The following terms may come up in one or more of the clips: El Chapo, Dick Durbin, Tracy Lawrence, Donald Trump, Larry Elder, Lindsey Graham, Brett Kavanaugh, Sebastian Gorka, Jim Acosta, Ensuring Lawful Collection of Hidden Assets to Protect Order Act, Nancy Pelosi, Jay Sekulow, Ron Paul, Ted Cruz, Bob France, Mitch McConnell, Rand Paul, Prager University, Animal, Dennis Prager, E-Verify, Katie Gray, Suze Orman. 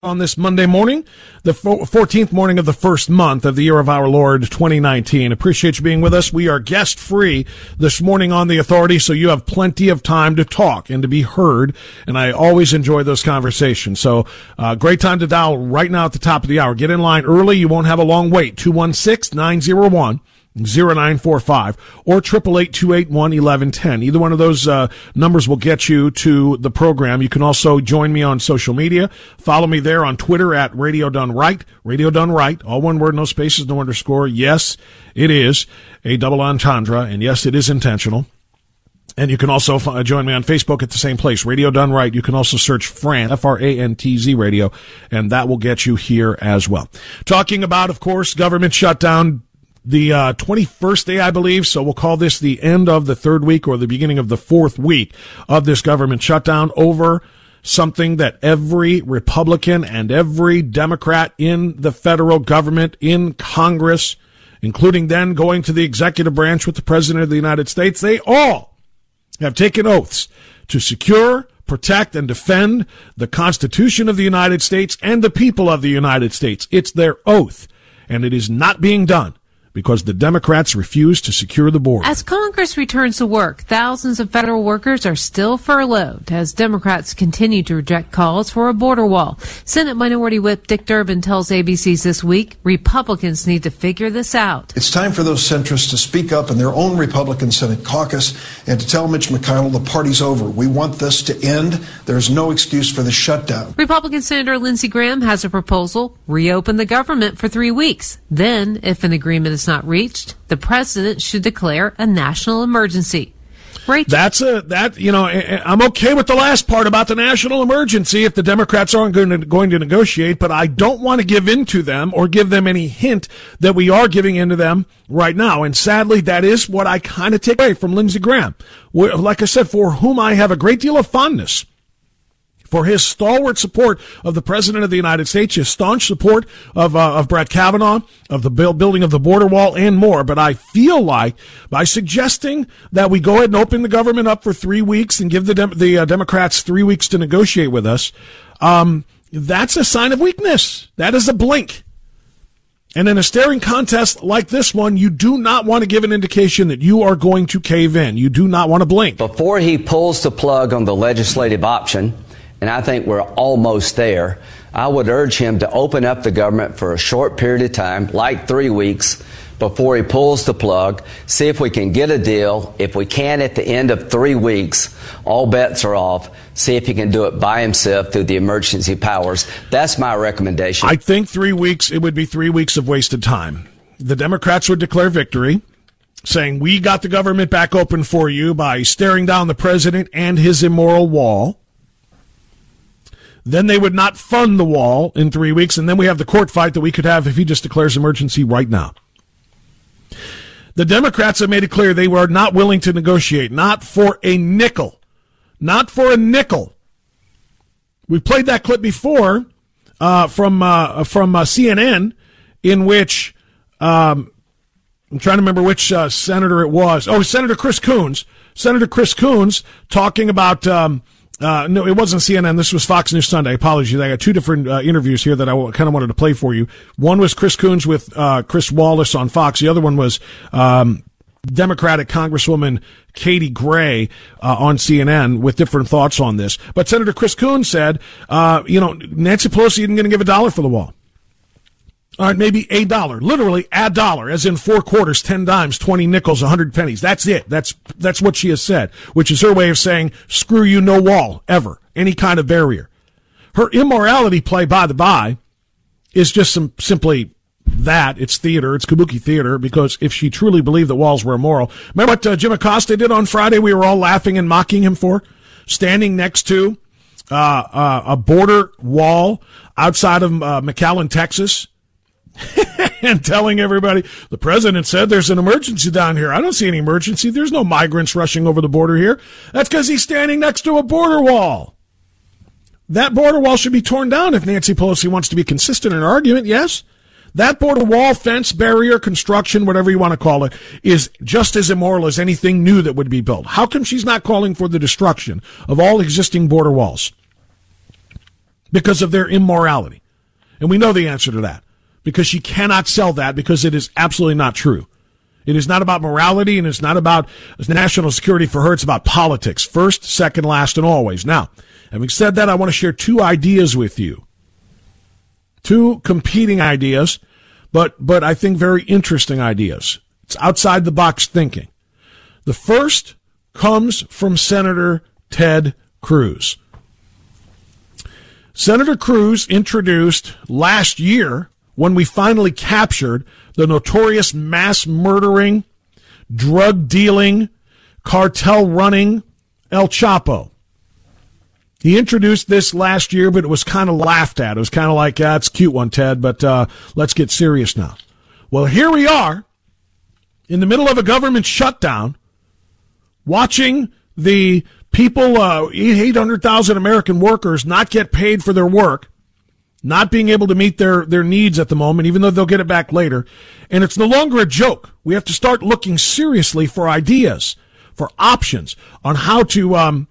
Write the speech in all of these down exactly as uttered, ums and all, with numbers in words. On this Monday morning, the fourteenth morning of the first month of the year of our Lord twenty nineteen. Appreciate you being with us. We are guest free this morning on The Authority, so you have plenty of time to talk and to be heard. And I always enjoy those conversations. So, uh, great time to dial right now at the top of the hour. Get in line early. You won't have a long wait. two one six, nine zero one zero nine four five or eight eight eight, two eight one, one one one zero. Either one of those uh, numbers will get you to the program. You can also join me on social media. Follow me there on Twitter at Radio Done Right. Radio Done Right. All one word, no spaces, no underscore. Yes, it is a double entendre, and yes, it is intentional. And you can also f- join me on Facebook at the same place, Radio Done Right. You can also search Fran, F R A N T Z Radio, and that will get you here as well. Talking about, of course, government shutdown, the uh, twenty-first day, I believe, so we'll call this the end of the third week or the beginning of the fourth week of this government shutdown over something that every Republican and every Democrat in the federal government, in Congress, including then going to the executive branch with the President of the United States, they all have taken oaths to secure, protect, and defend the Constitution of the United States and the people of the United States. It's their oath, and it is not being done because the Democrats refuse to secure the border. As Congress returns to work, thousands of federal workers are still furloughed as Democrats continue to reject calls for a border wall. Senate Minority Whip Dick Durbin tells A B C's This Week Republicans need to figure this out. It's time for those centrists to speak up in their own Republican Senate caucus and to tell Mitch McConnell the party's over. We want this to end. There's no excuse for the shutdown. Republican Senator Lindsey Graham has a proposal: reopen the government for three weeks. Then, if an agreement is not reached, the president should declare a national emergency. Right. That's a that you know I'm okay with the last part about the national emergency if the Democrats aren't going to going to negotiate, but I don't want to give in to them or give them any hint that we are giving in to them right now. And sadly, that is what I kind of take away from Lindsey Graham, like I said, for whom I have a great deal of fondness, for his stalwart support of the President of the United States, his staunch support of uh, of Brett Kavanaugh, of the build, building of the border wall, and more. But I feel like by suggesting that we go ahead and open the government up for three weeks and give the, Dem- the uh, Democrats three weeks to negotiate with us, um, that's a sign of weakness. That is a blink. And in a staring contest like this one, you do not want to give an indication that you are going to cave in. You do not want to blink. Before he pulls the plug on the legislative option, and I think we're almost there, I would urge him to open up the government for a short period of time, like three weeks, before he pulls the plug, see if we can get a deal. If we can, at the end of three weeks, all bets are off. See if he can do it by himself through the emergency powers. That's my recommendation. I think three weeks, it would be three weeks of wasted time. The Democrats would declare victory, saying, we got the government back open for you by staring down the president and his immoral wall. Then they would not fund the wall in three weeks, and then we have the court fight that we could have if he just declares emergency right now. The Democrats have made it clear they were not willing to negotiate, not for a nickel, not for a nickel. We played that clip before uh, from uh, from uh, C N N, in which um, I'm trying to remember which uh, senator it was. Oh, Senator Chris Coons, Senator Chris Coons, talking about. Um, Uh, no, it wasn't C N N. This was Fox News Sunday. Apologies. I got two different uh, interviews here that I w- kind of wanted to play for you. One was Chris Coons with uh, Chris Wallace on Fox. The other one was um, Democratic Congresswoman Katie Gray uh, on C N N with different thoughts on this. But Senator Chris Coons said, uh, you know, Nancy Pelosi isn't going to give a dollar for the wall. All right, maybe a dollar, literally a dollar, as in four quarters, ten dimes, twenty nickels, a hundred pennies. That's it. That's that's what she has said, which is her way of saying, screw you, no wall, ever, any kind of barrier. Her immorality play, by the by, is just some simply that. It's theater. It's kabuki theater, because if she truly believed that walls were immoral, remember what uh, Jim Acosta did on Friday we were all laughing and mocking him for? Standing next to uh, uh, a border wall outside of uh, McAllen, Texas, and telling everybody, the president said there's an emergency down here. I don't see any emergency. There's no migrants rushing over the border here. That's because he's standing next to a border wall. That border wall should be torn down if Nancy Pelosi wants to be consistent in her argument, yes? That border wall, fence, barrier, construction, whatever you want to call it, is just as immoral as anything new that would be built. How come she's not calling for the destruction of all existing border walls? Because of their immorality. And we know the answer to that. Because she cannot sell that, because it is absolutely not true. It is not about morality, and it's not about national security for her. It's about politics, first, second, last, and always. Now, having said that, I want to share two ideas with you, two competing ideas, but but I think very interesting ideas. It's outside-the-box thinking. The first comes from Senator Ted Cruz. Senator Cruz introduced last year, when we finally captured the notorious mass-murdering, drug-dealing, cartel-running El Chapo. He introduced this last year, but it was kind of laughed at. It was kind of like, yeah, it's a cute one, Ted, but uh, let's get serious now. Well, here we are, in the middle of a government shutdown, watching the people, uh, eight hundred thousand American workers, not get paid for their work, not being able to meet their, their needs at the moment, even though they'll get it back later. And it's no longer a joke. We have to start looking seriously for ideas, for options on how to um,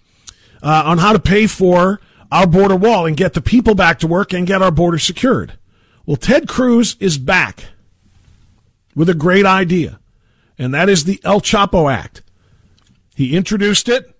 uh, on how to pay for our border wall and get the people back to work and get our border secured. Well, Ted Cruz is back with a great idea, and that is the El Chapo Act. He introduced it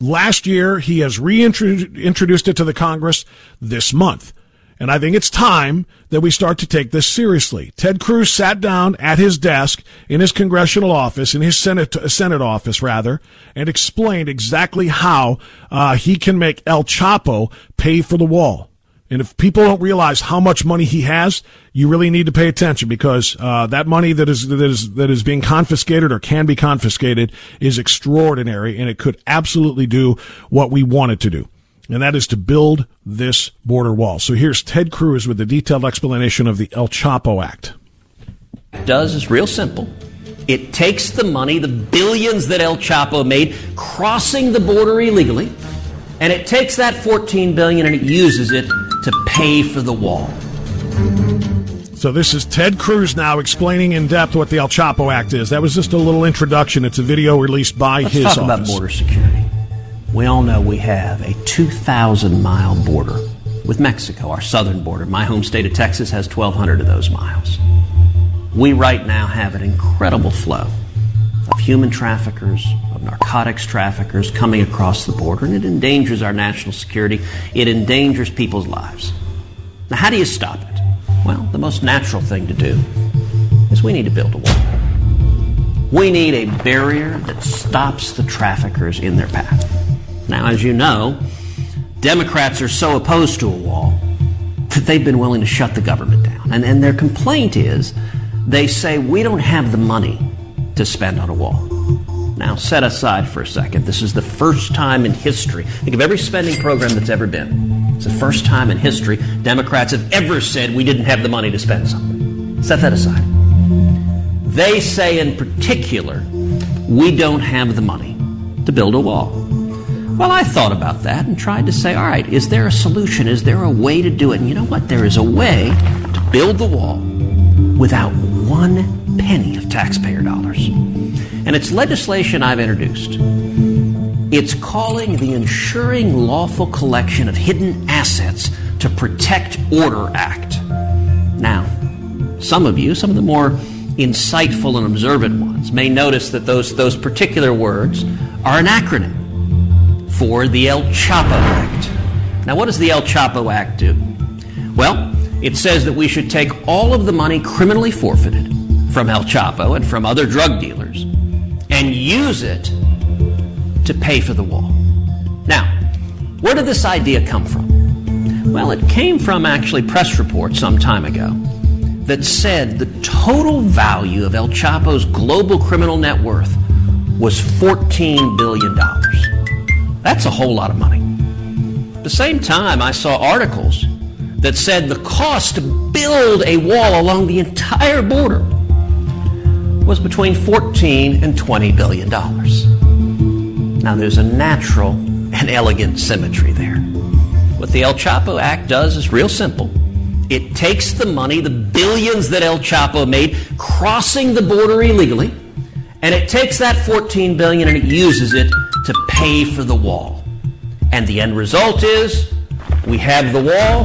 last year. He has reintroduced it to the Congress this month. And I think it's time that we start to take this seriously. Ted Cruz sat down at his desk in his congressional office, in his Senate, Senate office, rather, and explained exactly how uh, he can make El Chapo pay for the wall. And if people don't realize how much money he has, you really need to pay attention, because uh, that money that is that is that is being confiscated or can be confiscated is extraordinary, and it could absolutely do what we want it to do, and that is to build this border wall. So here's Ted Cruz with a detailed explanation of the El Chapo Act. It does is real simple. It takes the money, the billions that El Chapo made crossing the border illegally, and it takes that fourteen billion dollars and it uses it to pay for the wall. So this is Ted Cruz now explaining in depth what the El Chapo Act is. That was just a little introduction. It's a video released by Let's his office. Let's talk about border security. We all know we have a two thousand mile border with Mexico, our southern border. My home state of Texas has twelve hundred of those miles. We right now have an incredible flow of human traffickers, of narcotics traffickers coming across the border, and it endangers our national security. It endangers people's lives. Now, how do you stop it? Well, the most natural thing to do is we need to build a wall. We need a barrier that stops the traffickers in their path. Now, as you know, Democrats are so opposed to a wall that they've been willing to shut the government down. And, and their complaint is, they say, we don't have the money to spend on a wall. Now, set aside for a second. This is the first time in history. Think of every spending program that's ever been. It's the first time in history Democrats have ever said we didn't have the money to spend something. Set that aside. They say in particular, we don't have the money to build a wall. Well, I thought about that and tried to say, all right, is there a solution? Is there a way to do it? And you know what? There is a way to build the wall without one penny of taxpayer dollars. And it's legislation I've introduced. It's calling the Ensuring Lawful Collection of Hidden Assets to Protect Order Act. Now, some of you, some of the more insightful and observant ones, may notice that those, those particular words are an acronym for the El Chapo Act. Now, what does the El Chapo Act do? Well, it says that we should take all of the money criminally forfeited from El Chapo and from other drug dealers and use it to pay for the wall. Now, where did this idea come from? Well, it came from actually press reports some time ago that said the total value of El Chapo's global criminal net worth was fourteen billion dollars. That's a whole lot of money. the same time, I saw articles that said the cost to build a wall along the entire border was between fourteen and twenty billion dollars. Now, there's a natural and elegant symmetry there. What the El Chapo Act does is real simple. It takes the money, the billions that El Chapo made crossing the border illegally, and it takes that fourteen billion dollars and it uses it to pay for the wall. And the end result is we have the wall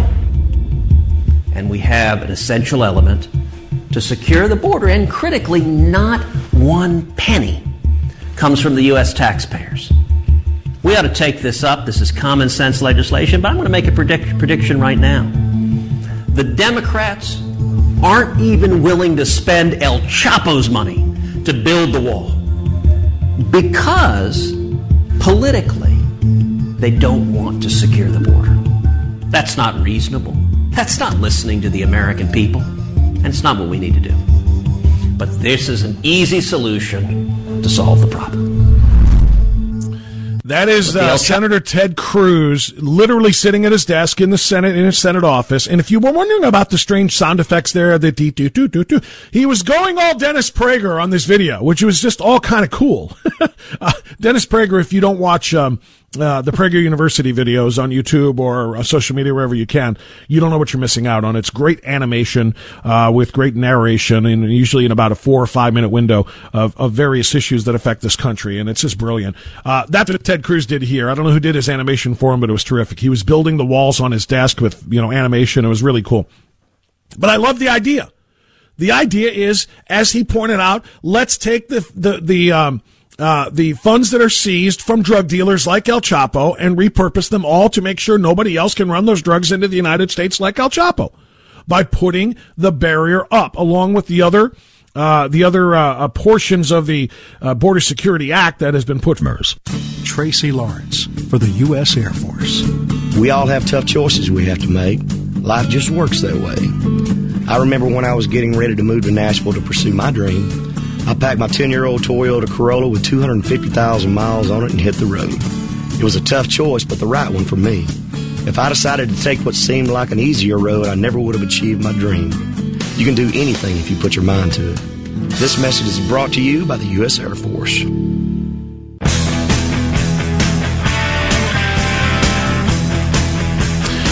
and we have an essential element to secure the border. And critically, not one penny comes from the U S taxpayers. We ought to take this up. This is common sense legislation, but I'm going to make a predict- prediction right now. The Democrats aren't even willing to spend El Chapo's money to build the wall because politically they don't want to secure the border. That's not reasonable. That's not listening to the American people. And it's not what we need to do. But this is an easy solution to solve the problem. That is uh, Senator Ted Cruz literally sitting at his desk in the Senate, in his Senate office. And if you were wondering about the strange sound effects there, the dee doo doo doo doo, he was going all Dennis Prager on this video, which was just all kind of cool. uh, Dennis Prager, if you don't watch um Uh, the Prager University videos on YouTube or uh, social media, wherever you can, you don't know what you're missing out on. It's great animation, uh, with great narration, and usually in about a four or five minute window of, of various issues that affect this country. And it's just brilliant. Uh, that's what Ted Cruz did here. I don't know who did his animation for him, but it was terrific. He was building the walls on his desk with, you know, animation. It was really cool. But I love the idea. The idea is, as he pointed out, let's take the, the, the, um, Uh, the funds that are seized from drug dealers like El Chapo and repurpose them all to make sure nobody else can run those drugs into the United States like El Chapo by putting the barrier up along with the other, uh, the other, uh, portions of the, uh, Border Security Act that has been put. Tracy Lawrence for the U S Air Force. We all have tough choices we have to make. Life just works that way. I remember when I was getting ready to move to Nashville to pursue my dream, I packed my ten-year-old Toyota Corolla with two hundred fifty thousand miles on it and hit the road. It was a tough choice, but the right one for me. If I decided to take what seemed like an easier road, I never would have achieved my dream. You can do anything if you put your mind to it. This message is brought to you by the U S Air Force.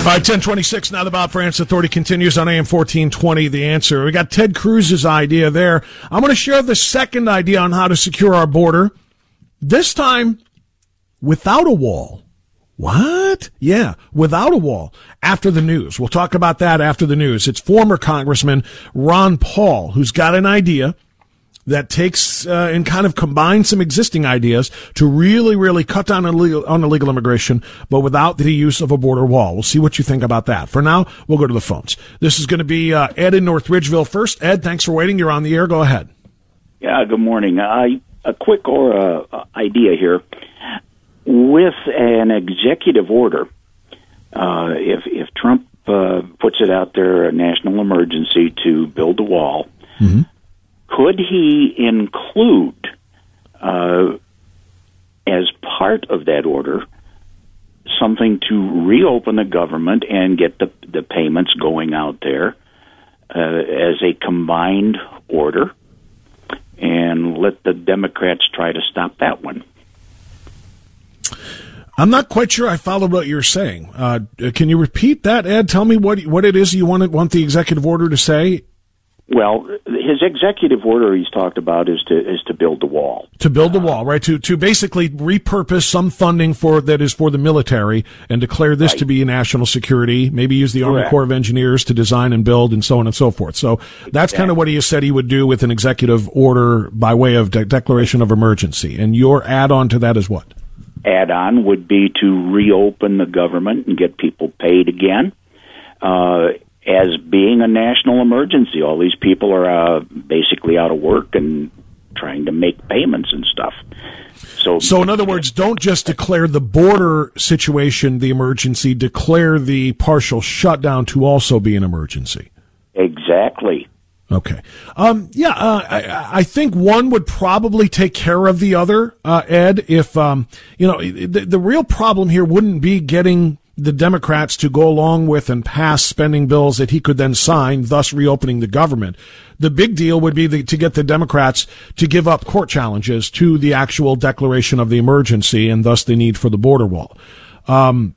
All right, ten twenty-six, now the Bob France Authority continues on A M fourteen twenty, The Answer. We got Ted Cruz's idea there. I'm going to share the second idea on how to secure our border, this time without a wall. What? Yeah, without a wall. After the news. We'll talk about that after the news. It's former Congressman Ron Paul who's got an idea that takes uh, and kind of combines some existing ideas to really, really cut down on illegal, on illegal immigration, but without the use of a border wall. We'll see what you think about that. For now, we'll go to the phones. This is going to be uh, Ed in North Ridgeville first. Ed, thanks for waiting. You're on the air. Go ahead. Yeah, good morning. I, a quick or uh, idea here. With an executive order, uh, if, if Trump uh, puts it out there, a national emergency to build a wall, mm-hmm. could he include, uh, as part of that order, something to reopen the government and get the, the payments going out there uh, as a combined order, and let the Democrats try to stop that one? I'm not quite sure I followed what you're saying. Uh, can you repeat that, Ed? Tell me what what it is you want want the executive order to say. Well, his executive order he's talked about is to is to build the wall. To build the wall, right? To to basically repurpose some funding for that is for the military and declare this right. to be a national security. Maybe use the Correct. Army Corps of Engineers to design and build, and so on and so forth. So that's exactly. kind of what he said he would do with an executive order by way of de- declaration of emergency. And your add-on to that is what? Add-on would be to reopen the government and get people paid again. Uh, as being a national emergency. All these people are uh, basically out of work and trying to make payments and stuff. So, so in other words, don't just declare the border situation the emergency, declare the partial shutdown to also be an emergency. Exactly. Okay. Um, yeah, uh, I, I think one would probably take care of the other, uh, Ed, if, um, you know, the, the real problem here wouldn't be getting the Democrats to go along with and pass spending bills that he could then sign, thus reopening the government. The big deal would be the, to get the Democrats to give up court challenges to the actual declaration of the emergency and thus the need for the border wall. Um,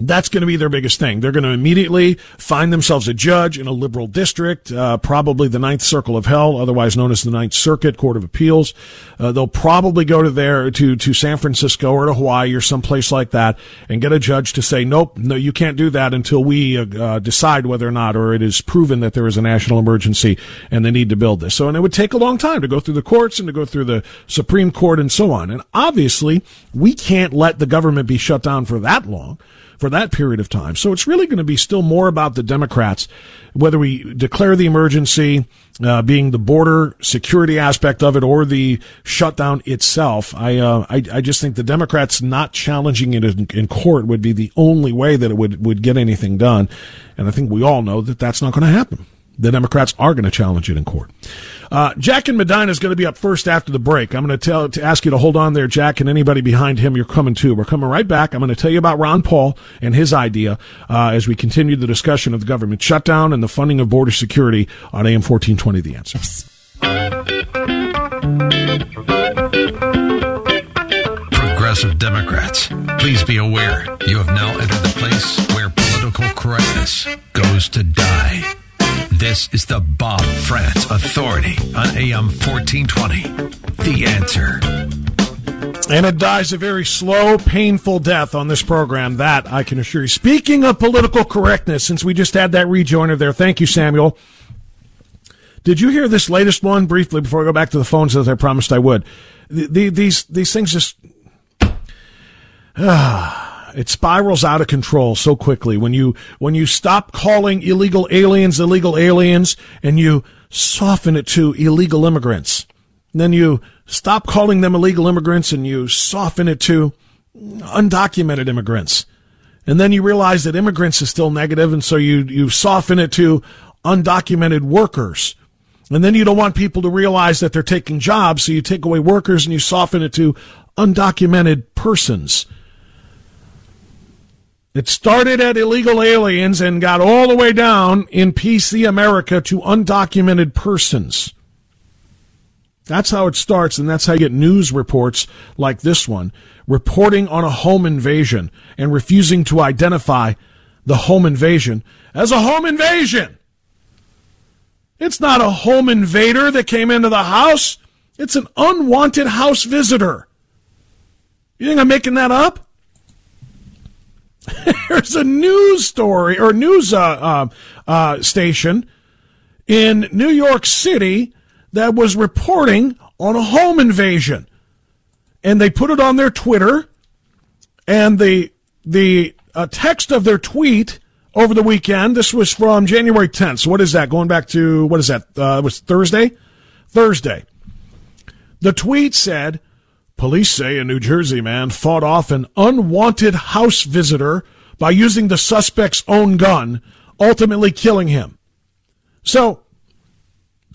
That's going to be their biggest thing. They're going to immediately find themselves a judge in a liberal district, uh, probably the Ninth Circle of Hell, otherwise known as the Ninth Circuit Court of Appeals. Uh, they'll probably go to there, to, to San Francisco or to Hawaii or someplace like that and get a judge to say, nope, no, you can't do that until we, uh, decide whether or not, or it is proven that there is a national emergency and they need to build this. So, and it would take a long time to go through the courts and to go through the Supreme Court and so on. And obviously, we can't let the government be shut down for that long. For that period of time. So it's really going to be still more about the Democrats, whether we declare the emergency, uh, being the border security aspect of it or the shutdown itself. I, uh, I, I just think the Democrats not challenging it in, in court would be the only way that it would, would get anything done. And I think we all know that that's not going to happen. The Democrats are going to challenge it in court. Uh, Jack in Medina is going to be up first after the break. I'm going to tell, to ask you to hold on there, Jack, and anybody behind him, you're coming too. We're coming right back. I'm going to tell you about Ron Paul and his idea, uh, as we continue the discussion of the government shutdown and the funding of border security on A M fourteen twenty, The Answer. Progressive Democrats, please be aware you have now entered the place where political correctness goes to die. This is the Bob France Authority on A M fourteen twenty, The Answer. And it dies a very slow, painful death on this program, that I can assure you. Speaking of political correctness, since we just had that rejoinder there, thank you, Samuel. Did you hear this latest one briefly before I go back to the phones, as I promised I would? The, the, these, these things just... Ah... It spirals out of control so quickly when you when you stop calling illegal aliens illegal aliens and you soften it to illegal immigrants. And then you stop calling them illegal immigrants and you soften it to undocumented immigrants. And then you realize that immigrants is still negative, and so you, you soften it to undocumented workers. And then you don't want people to realize that they're taking jobs, so you take away workers and you soften it to undocumented persons. It started at illegal aliens and got all the way down in P C America to undocumented persons. That's how it starts, and that's how you get news reports like this one, reporting on a home invasion and refusing to identify the home invasion as a home invasion. It's not a home invader that came into the house. It's an unwanted house visitor. You think I'm making that up? There's a news story or news uh, uh, uh, station in New York City that was reporting on a home invasion, and they put it on their Twitter. And the the uh, text of their tweet over the weekend. This was from January tenth. So what is that? Going back to what is that? Uh, it was Thursday. Thursday. The tweet said, "Police say a New Jersey man fought off an unwanted house visitor by using the suspect's own gun, ultimately killing him." So,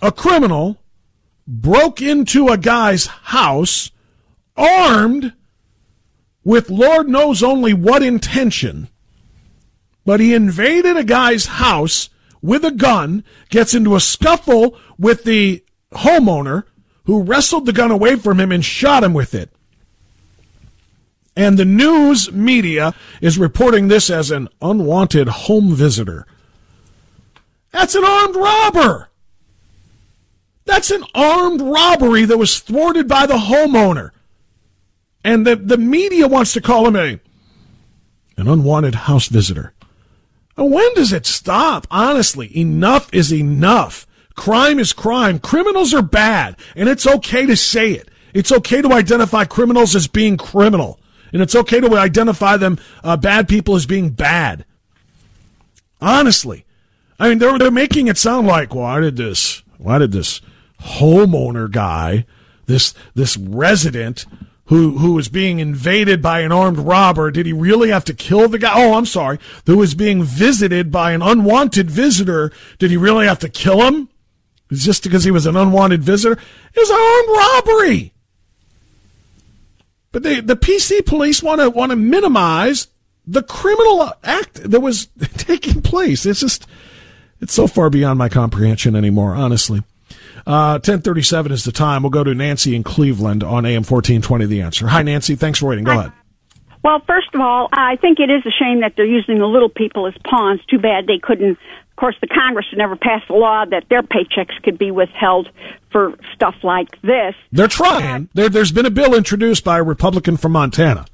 a criminal broke into a guy's house armed with Lord knows only what intention, but he invaded a guy's house with a gun, gets into a scuffle with the homeowner, who wrestled the gun away from him and shot him with it. And the news media is reporting this as an unwanted home visitor. That's an armed robber. That's an armed robbery that was thwarted by the homeowner. And the, the media wants to call him a, an unwanted house visitor. And when does it stop? Honestly, enough is enough. Crime is crime. Criminals are bad, and it's okay to say it. It's okay to identify criminals as being criminal, and it's okay to identify them, uh, bad people, as being bad. Honestly. I mean, they're, they're making it sound like, why did this, why did this homeowner guy, this, this resident who, who was being invaded by an armed robber, did he really have to kill the guy? Oh, I'm sorry. Who was being visited by an unwanted visitor, did he really have to kill him? Just because he was an unwanted visitor? It was an armed robbery. But they, the P C police want to want to minimize the criminal act that was taking place. It's just, it's so far beyond my comprehension anymore, honestly. Uh, ten thirty-seven is the time. We'll go to Nancy in Cleveland on A M fourteen twenty, The Answer. Hi, Nancy. Thanks for waiting. Go Hi. ahead. Well, first of all, I think it is a shame that they're using the little people as pawns. Too bad they couldn't. Of course, the Congress never passed a law that their paychecks could be withheld for stuff like this. They're trying. Uh, there, there's been a bill introduced by a Republican from Montana.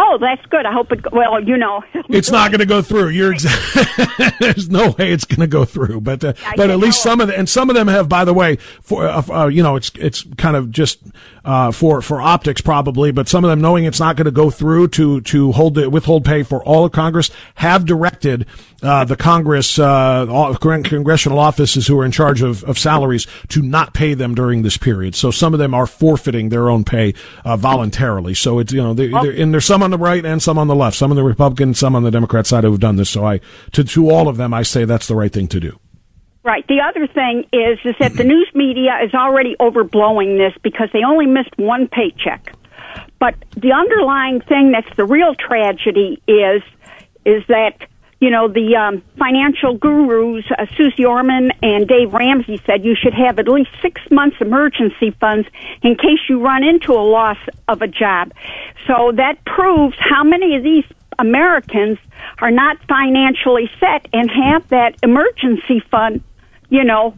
Oh, that's good. I hope it, well, you know. It's not going to go through. You're exactly, there's no way it's going to go through. But uh, but at least some of the, and some of them have, by the way, for uh, uh, you know, it's it's kind of just uh, for for optics probably. But some of them, knowing it's not going to go through to to hold the withhold pay for all of Congress, have directed uh, the Congress, uh, all, congressional offices who are in charge of, of salaries to not pay them during this period. So some of them are forfeiting their own pay uh, voluntarily. So it's, you know, they're, they're, and there's some on the right and some on the left, some on the Republican, some on the Democrat side who have done this. So I, to, to all of them, I say that's the right thing to do. Right. The other thing is, is that the news media is already overblowing this because they only missed one paycheck. But the underlying thing that's the real tragedy is, is that, you know, the um, financial gurus, uh, Suze Orman and Dave Ramsey, said you should have at least six months emergency funds in case you run into a loss of a job. So that proves how many of these Americans are not financially set and have that emergency fund, you know,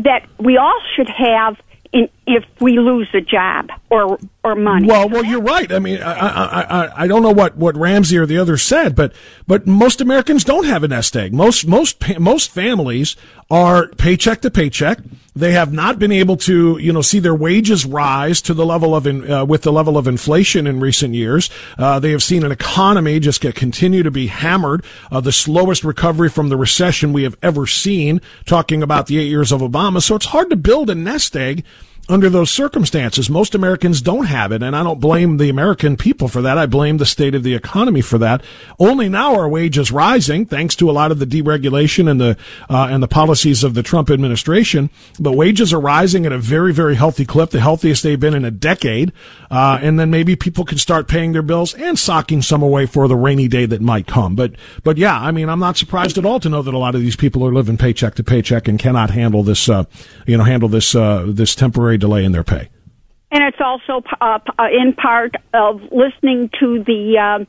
that we all should have in, if we lose a job or or money. Well, well, you're right. I mean, I I, I, I don't know what, what Ramsey or the others said, but but most Americans don't have a nest egg. Most most most families are paycheck to paycheck. They have not been able to, you know, see their wages rise to the level of, in, uh, with the level of inflation in recent years. Uh, they have seen an economy just get continue to be hammered. Uh, the slowest recovery from the recession we have ever seen, talking about the eight years of Obama. So it's hard to build a nest egg under those circumstances. Most Americans don't have it, and I don't blame the American people for that. I blame the state of the economy for that. Only now are wages rising, thanks to a lot of the deregulation and the uh, and the policies of the Trump administration. But wages are rising at a very, very healthy clip, the healthiest they've been in a decade. Uh, and then maybe people can start paying their bills and socking some away for the rainy day that might come. But but yeah, I mean, I'm not surprised at all to know that a lot of these people are living paycheck to paycheck and cannot handle this, uh, you know, handle this uh, this temporary delay in their pay. And it's also uh, in part of listening to the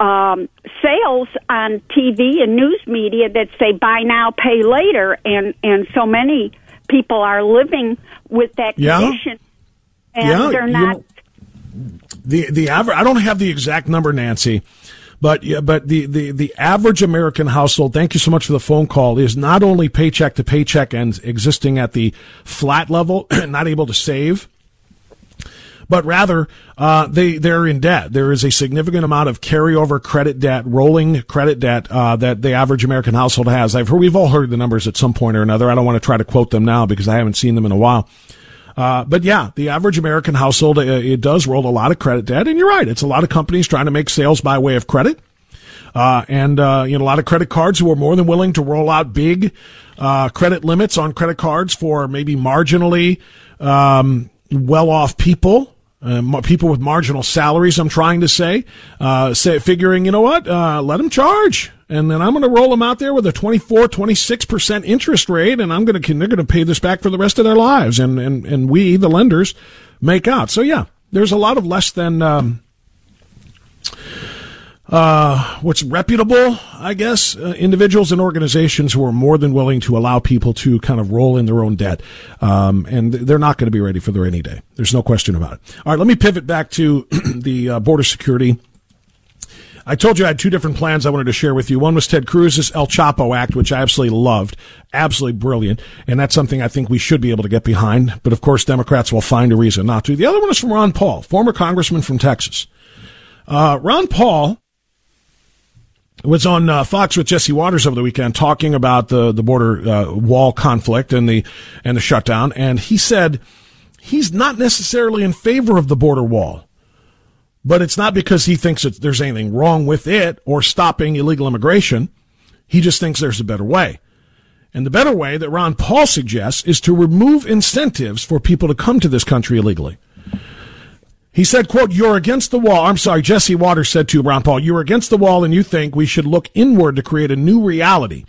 um, um, sales on T V and news media that say buy now, pay later, and, and so many people are living with that yeah. condition, and yeah, they're not. You know, the the average, I don't have the exact number, Nancy, but yeah, but the, the, the average American household, thank you so much for the phone call, is not only paycheck to paycheck and existing at the flat level, not able to save, but rather uh, they, they're in debt. There is a significant amount of carryover credit debt, rolling credit debt uh, that the average American household has. I've heard, we've all heard the numbers at some point or another. I don't want to try to quote them now because I haven't seen them in a while. Uh, but yeah, the average American household, uh, it does roll a lot of credit debt. And you're right. It's a lot of companies trying to make sales by way of credit. Uh, and, uh, you know, a lot of credit cards who are more than willing to roll out big, uh, credit limits on credit cards for maybe marginally, um, well-off people. Uh, people with marginal salaries, I'm trying to say, uh, say, figuring, you know what, uh, let them charge. And then I'm going to roll them out there with a twenty-four, twenty-six percent interest rate. And I'm going to, they're going to pay this back for the rest of their lives. And, and, and we, the lenders, make out. So yeah, there's a lot of less than, um, uh, what's reputable, I guess, uh, individuals and organizations who are more than willing to allow people to kind of roll in their own debt. Um, and they're not going to be ready for the rainy day. There's no question about it. All right, let me pivot back to the uh, border security. I told you I had two different plans I wanted to share with you. One was Ted Cruz's El Chapo Act, which I absolutely loved, absolutely brilliant, and that's something I think we should be able to get behind. But, of course, Democrats will find a reason not to. The other one is from Ron Paul, former congressman from Texas. Uh, Ron Paul was on uh, Fox with Jesse Waters over the weekend talking about the, the border uh, wall conflict and the and the shutdown, and he said he's not necessarily in favor of the border wall, but it's not because he thinks that there's anything wrong with it or stopping illegal immigration. He just thinks there's a better way. And the better way that Ron Paul suggests is to remove incentives for people to come to this country illegally. He said, quote, you're against the wall. I'm sorry, Jesse Waters said to Ron Paul, you're against the wall and you think we should look inward to create a new reality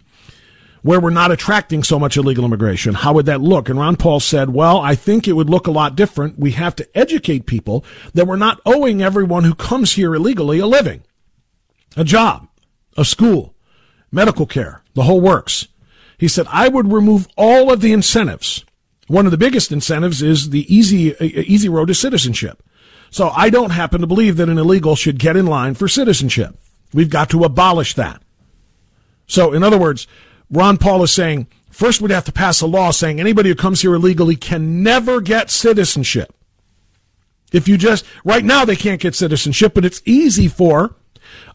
where we're not attracting so much illegal immigration. How would that look? And Ron Paul said, well, I think it would look a lot different. We have to educate people that we're not owing everyone who comes here illegally a living, a job, a school, medical care, the whole works. He said, I would remove all of the incentives. One of the biggest incentives is the easy, easy road to citizenship. So I don't happen to believe that an illegal should get in line for citizenship. We've got to abolish that. So in other words, Ron Paul is saying, first we'd have to pass a law saying anybody who comes here illegally can never get citizenship. If you just, right now they can't get citizenship, but it's easy for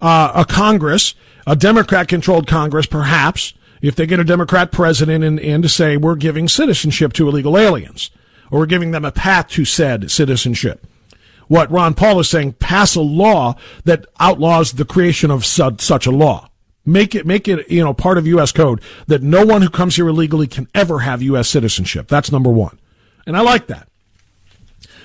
uh, a Congress, a Democrat-controlled Congress perhaps, if they get a Democrat president in, in to say we're giving citizenship to illegal aliens, or we're giving them a path to said citizenship. What Ron Paul is saying, pass a law that outlaws the creation of su- such a law. Make it, make it, you know, part of U S code that no one who comes here illegally can ever have U S citizenship. That's number one. And I like that.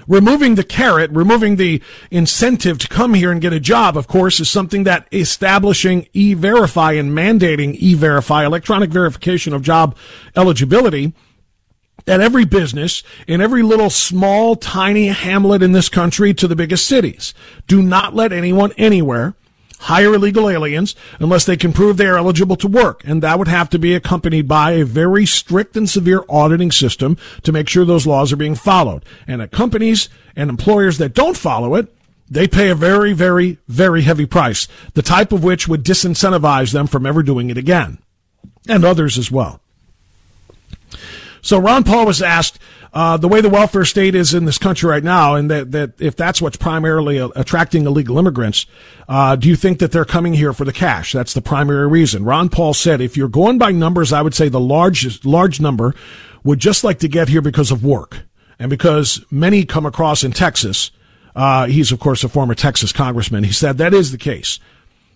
Removing the carrot, removing the incentive to come here and get a job, of course, is something that establishing E-Verify and mandating E-Verify, electronic verification of job eligibility, at every business, in every little small, tiny hamlet in this country to the biggest cities. Do not let anyone anywhere hire illegal aliens unless they can prove they are eligible to work, and that would have to be accompanied by a very strict and severe auditing system to make sure those laws are being followed. And at companies and employers that don't follow it, they pay a very, very, very heavy price, the type of which would disincentivize them from ever doing it again, and others as well. So Ron Paul was asked, uh, the way the welfare state is in this country right now, and that, that if that's what's primarily attracting illegal immigrants, uh, do you think that they're coming here for the cash? That's the primary reason. Ron Paul said, if you're going by numbers, I would say the largest, large number would just like to get here because of work and because many come across in Texas. Uh, he's, of course, a former Texas congressman. He said that is the case.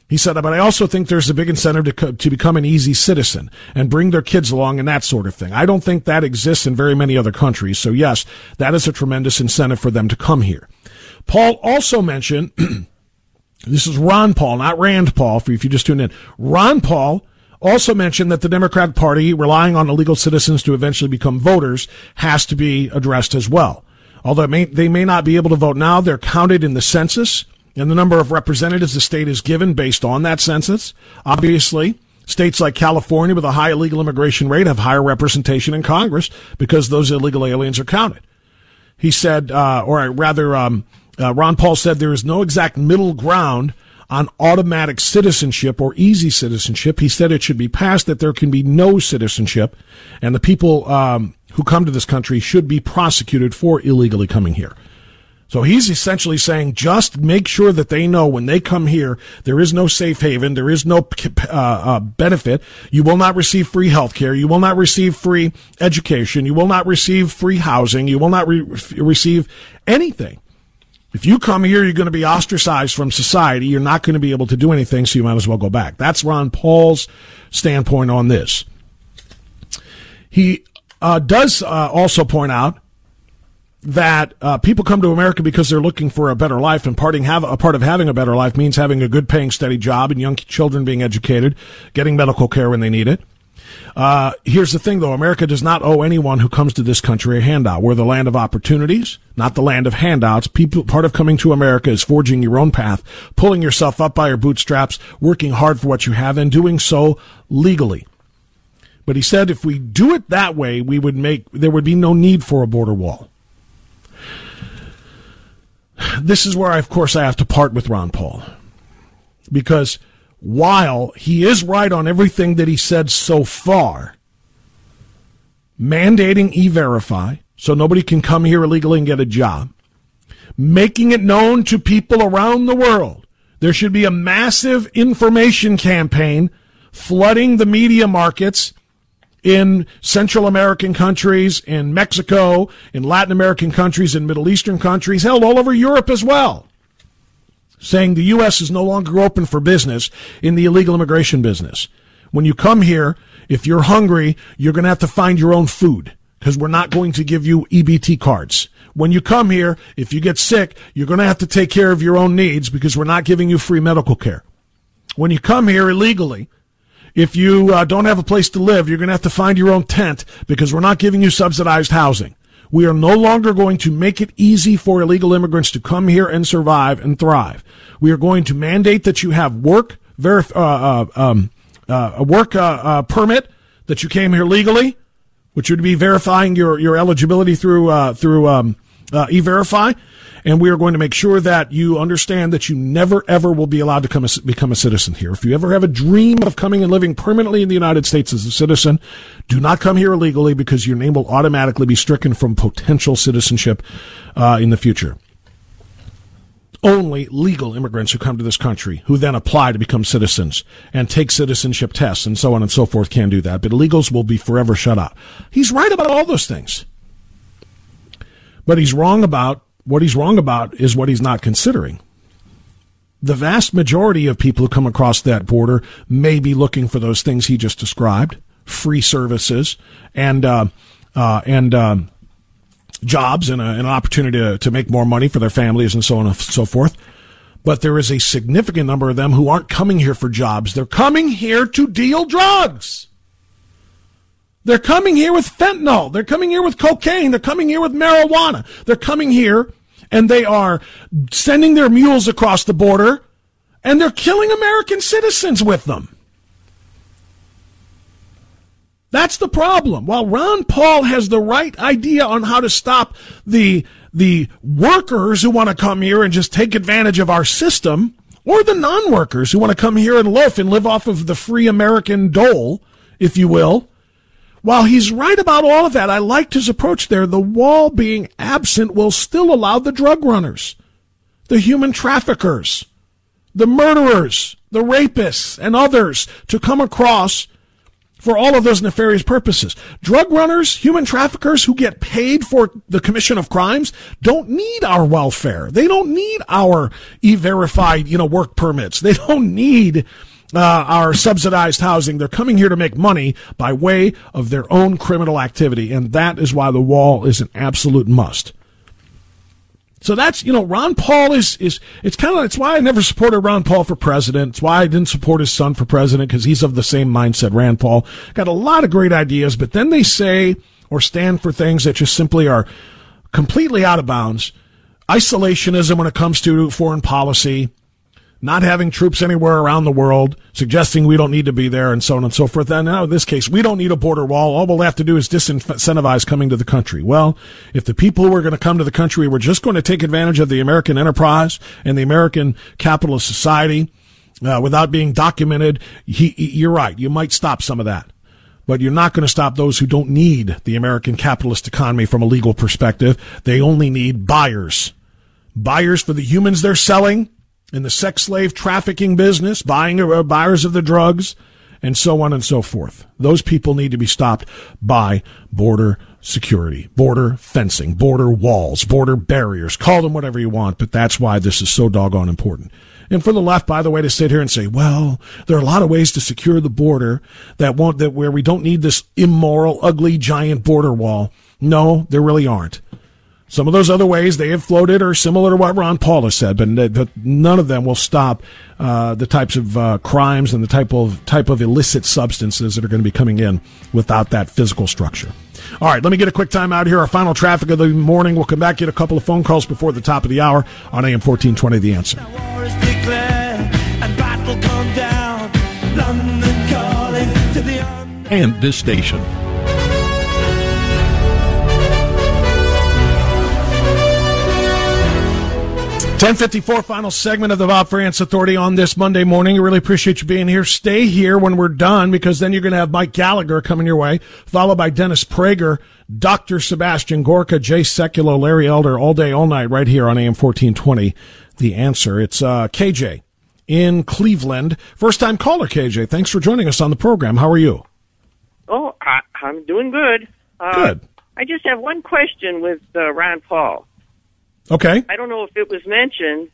He said, but I also think there's a big incentive to co- to become an easy citizen and bring their kids along and that sort of thing. I don't think that exists in very many other countries. So, yes, that is a tremendous incentive for them to come here. Paul also mentioned, this is Ron Paul, not Rand Paul, if you just tuned in. Ron Paul also mentioned that the Democrat Party, relying on illegal citizens to eventually become voters, has to be addressed as well. Although it may, they may not be able to vote now, they're counted in the census. And the number of representatives the state is given based on that census. Obviously, states like California with a high illegal immigration rate have higher representation in Congress because those illegal aliens are counted. He said, uh, or rather, um, uh, Ron Paul said there is no exact middle ground on automatic citizenship or easy citizenship. He said it should be passed that there can be no citizenship, and the people um, who come to this country should be prosecuted for illegally coming here. So he's essentially saying just make sure that they know when they come here, there is no safe haven, there is no uh, uh, benefit. You will not receive free health care. You will not receive free education. You will not receive free housing. You will not re- receive anything. If you come here, you're going to be ostracized from society. You're not going to be able to do anything, so you might as well go back. That's Ron Paul's standpoint on this. He uh, does uh, also point out that uh, people come to America because they're looking for a better life, and parting have a part of having a better life means having a good paying steady job and young children being educated, getting medical care when they need it. Uh, here's the thing, though. America does not owe anyone who comes to this country a handout. We're the land of opportunities, not the land of handouts. People, part of coming to America is forging your own path, pulling yourself up by your bootstraps, working hard for what you have, and doing so legally. But he said if we do it that way, we would make there would be no need for a border wall. This is where, I, of course, I have to part with Ron Paul, because while he is right on everything that he said so far, mandating E-Verify so nobody can come here illegally and get a job, making it known to people around the world, there should be a massive information campaign flooding the media markets in Central American countries, in Mexico, in Latin American countries, in Middle Eastern countries, held all over Europe as well, saying the U S is no longer open for business in the illegal immigration business. When you come here, if you're hungry, you're going to have to find your own food. because we're not going to give you E B T cards. When you come here, if you get sick, you're going to have to take care of your own needs because we're not giving you free medical care. When you come here illegally, if you uh, don't have a place to live, you're going to have to find your own tent because we're not giving you subsidized housing. We are no longer going to make it easy for illegal immigrants to come here and survive and thrive. We are going to mandate that you have work, verif- uh, uh, um, uh, a work uh, uh, permit, that you came here legally, which would be verifying your, your eligibility through uh, through um, uh, E-Verify. And we are going to make sure that you understand that you never, ever will be allowed to come a, become a citizen here. If you ever have a dream of coming and living permanently in the United States as a citizen, do not come here illegally because your name will automatically be stricken from potential citizenship uh, in the future. Only legal immigrants who come to this country, who then apply to become citizens and take citizenship tests and so on and so forth, can do that. But illegals will be forever shut out. He's right about all those things. But he's wrong about, what he's wrong about is what he's not considering. The vast majority of people who come across that border may be looking for those things he just described, free services and, uh, uh, and, um, jobs and, a, and an opportunity to, to make more money for their families and so on and so forth. But there is a significant number of them who aren't coming here for jobs. They're coming here to deal drugs. They're coming here with fentanyl. They're coming here with cocaine. They're coming here with marijuana. They're coming here and they are sending their mules across the border and they're killing American citizens with them. That's the problem. While Ron Paul has the right idea on how to stop the the workers who want to come here and just take advantage of our system, or the non-workers who want to come here and loaf and live off of the free American dole, if you will, while he's right about all of that, I liked his approach there. The wall being absent will still allow the drug runners, the human traffickers, the murderers, the rapists, and others to come across for all of those nefarious purposes. Drug runners, human traffickers who get paid for the commission of crimes don't need our welfare. They don't need our E-Verify, you know, work permits. They don't need uh, our subsidized housing. They're coming here to make money by way of their own criminal activity, and that is why the wall is an absolute must. So that's, you know, Ron Paul is, is, it's kind of, it's why I never supported Ron Paul for president. It's why I didn't support his son for president, because he's of the same mindset, Rand Paul. Got a lot of great ideas, but then they say or stand for things that just simply are completely out of bounds. Isolationism when it comes to foreign policy, not having troops anywhere around the world, suggesting we don't need to be there, and so on and so forth. And now, in this case, we don't need a border wall. All we'll have to do is disincentivize coming to the country. Well, if the people who are going to come to the country were just going to take advantage of the American enterprise and the American capitalist society uh, without being documented, he, he, you're right. You might stop some of that. But you're not going to stop those who don't need the American capitalist economy from a legal perspective. They only need buyers. Buyers for the humans they're selling, in the sex slave trafficking business, buying uh, buyers of the drugs, and so on and so forth. Those people need to be stopped by border security, border fencing, border walls, border barriers. Call them whatever you want, but that's why this is so doggone important. And for the left, by the way, to sit here and say, well, there are a lot of ways to secure the border that won't, that where we don't need this immoral, ugly, giant border wall. No, there really aren't. Some of those other ways they have floated are similar to what Ron Paul has said, but none of them will stop uh, the types of uh, crimes and the type of type of illicit substances that are going to be coming in without that physical structure. All right, let me get a quick time out here. Our final traffic of the morning. We'll come back, get a couple of phone calls before the top of the hour on A M fourteen twenty, The Answer. War is declared and battle come down. London calling to the un- and this station. ten fifty-four, final segment of the Bob France Authority on this Monday morning. I really appreciate you being here. Stay here when we're done, because then you're going to have Mike Gallagher coming your way, followed by Dennis Prager, Doctor Sebastian Gorka, Jay Sekulow, Larry Elder, all day, all night, right here on A M fourteen twenty, The Answer. It's uh, K J in Cleveland. First-time caller, K J. Thanks for joining us on the program. How are you? Oh, I, I'm doing good. Uh, good. I just have one question with uh, Ron Paul. Okay. I don't know if it was mentioned,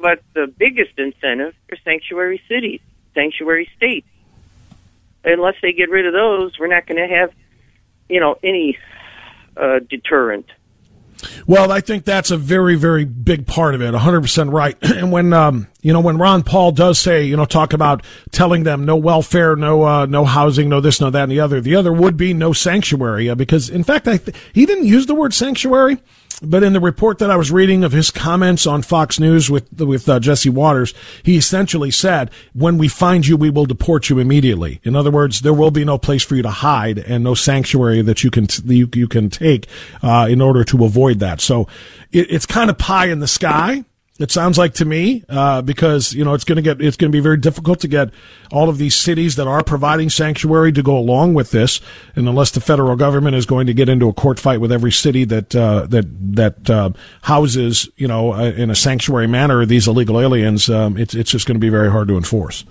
but the biggest incentive are sanctuary cities, sanctuary states. Unless they get rid of those, we're not going to have, you know, any uh, deterrent. Well, I think that's a very, very big part of it. one hundred percent right. And when, um, you know, when Ron Paul does say, you know, talk about telling them no welfare, no, uh, no housing, no this, no that, and the other, the other would be no sanctuary. Uh, because, in fact, I th- he didn't use the word sanctuary, but in the report that I was reading of his comments on Fox News with, with uh, Jesse Waters, he essentially said, when we find you, we will deport you immediately. In other words, there will be no place for you to hide and no sanctuary that you can, t- you, you can take, uh, in order to avoid that. So it, it's kind of pie in the sky. It sounds like to me, uh, because, you know, it's going to get, it's going to be very difficult to get all of these cities that are providing sanctuary to go along with this. And unless the federal government is going to get into a court fight with every city that, uh, that, that, uh, houses, you know, uh, in a sanctuary manner, these illegal aliens, um, it's, it's just going to be very hard to enforce.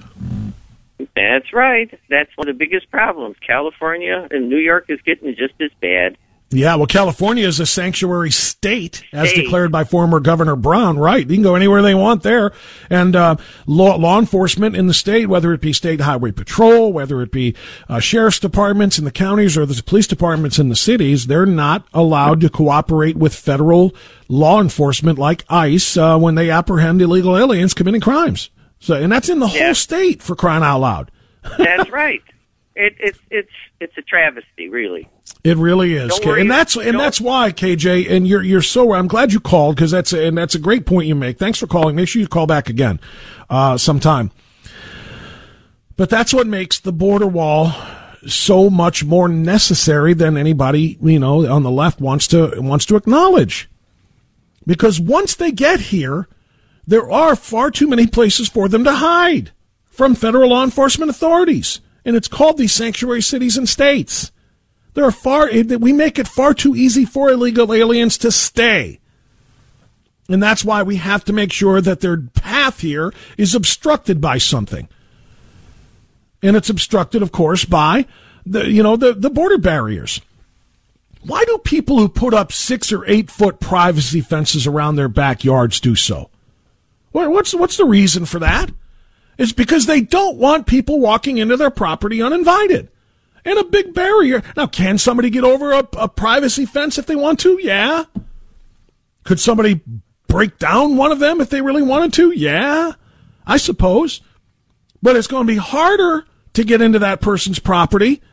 That's right. That's one of the biggest problems. California and New York is getting just as bad. Yeah, well, California is a sanctuary state, as state. declared by former Governor Brown, right? They can go anywhere they want there. And uh, law, law enforcement in the state, whether it be state highway patrol, whether it be uh, sheriff's departments in the counties or the police departments in the cities, they're not allowed to cooperate with federal law enforcement like ICE uh, when they apprehend illegal aliens committing crimes. So, and that's in the yeah. whole state, for crying out loud. That's right. It, it, it's it's a travesty, really. It really is, K- and that's and that's why K J, and you're you're so right. I'm glad you called, because that's a, and that's a great point you make. Thanks for calling. Make sure you call back again, uh, sometime. But that's what makes the border wall so much more necessary than anybody, you know, on the left wants to wants to acknowledge, because once they get here, there are far too many places for them to hide from federal law enforcement authorities. And it's called these sanctuary cities and states. There are far we make it far too easy for illegal aliens to stay. And that's why we have to make sure that their path here is obstructed by something. And it's obstructed, of course, by the you know the, the border barriers. Why do people who put up six or eight foot privacy fences around their backyards do so? What's what's the reason for that? It's because they don't want people walking into their property uninvited. And a big barrier. Now, can somebody get over a, a privacy fence if they want to? Yeah. Could somebody break down one of them if they really wanted to? Yeah, I suppose. But it's going to be harder to get into that person's property